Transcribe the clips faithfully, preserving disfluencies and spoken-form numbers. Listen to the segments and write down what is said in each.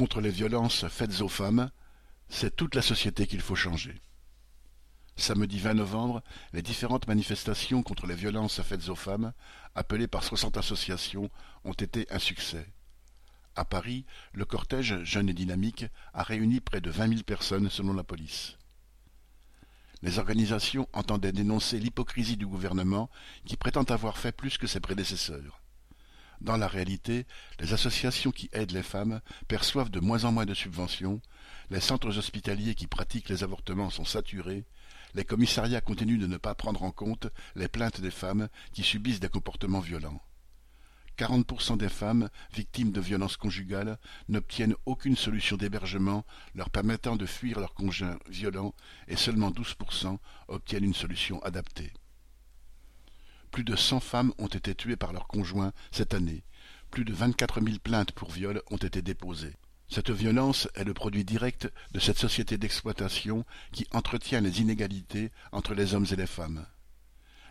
contre les violences faites aux femmes, c'est toute la société qu'il faut changer. Samedi vingt novembre, les différentes manifestations contre les violences faites aux femmes, appelées par soixante associations, ont été un succès. À Paris, le cortège jeune et dynamique a réuni près de vingt mille personnes selon la police. Les organisations entendaient dénoncer l'hypocrisie du gouvernement qui prétend avoir fait plus que ses prédécesseurs. Dans la réalité, les associations qui aident les femmes perçoivent de moins en moins de subventions, les centres hospitaliers qui pratiquent les avortements sont saturés, les commissariats continuent de ne pas prendre en compte les plaintes des femmes qui subissent des comportements violents. quarante pour cent des femmes victimes de violences conjugales n'obtiennent aucune solution d'hébergement leur permettant de fuir leur conjoint violent et seulement douze pour cent obtiennent une solution adaptée. Plus de cent femmes ont été tuées par leur conjoint cette année. Plus de vingt-quatre mille plaintes pour viol ont été déposées. Cette violence est le produit direct de cette société d'exploitation qui entretient les inégalités entre les hommes et les femmes.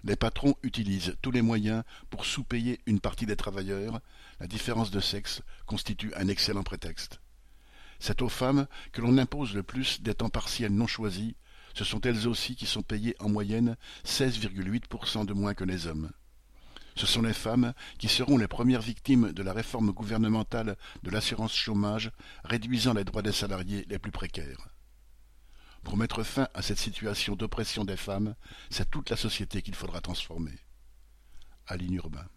Les patrons utilisent tous les moyens pour sous-payer une partie des travailleurs. La différence de sexe constitue un excellent prétexte. C'est aux femmes que l'on impose le plus des temps partiels non choisis. Ce sont elles aussi qui sont payées en moyenne seize virgule huit pour cent de moins que les hommes. Ce sont les femmes qui seront les premières victimes de la réforme gouvernementale de l'assurance chômage, réduisant les droits des salariés les plus précaires. Pour mettre fin à cette situation d'oppression des femmes, c'est toute la société qu'il faudra transformer. Aline Urbain.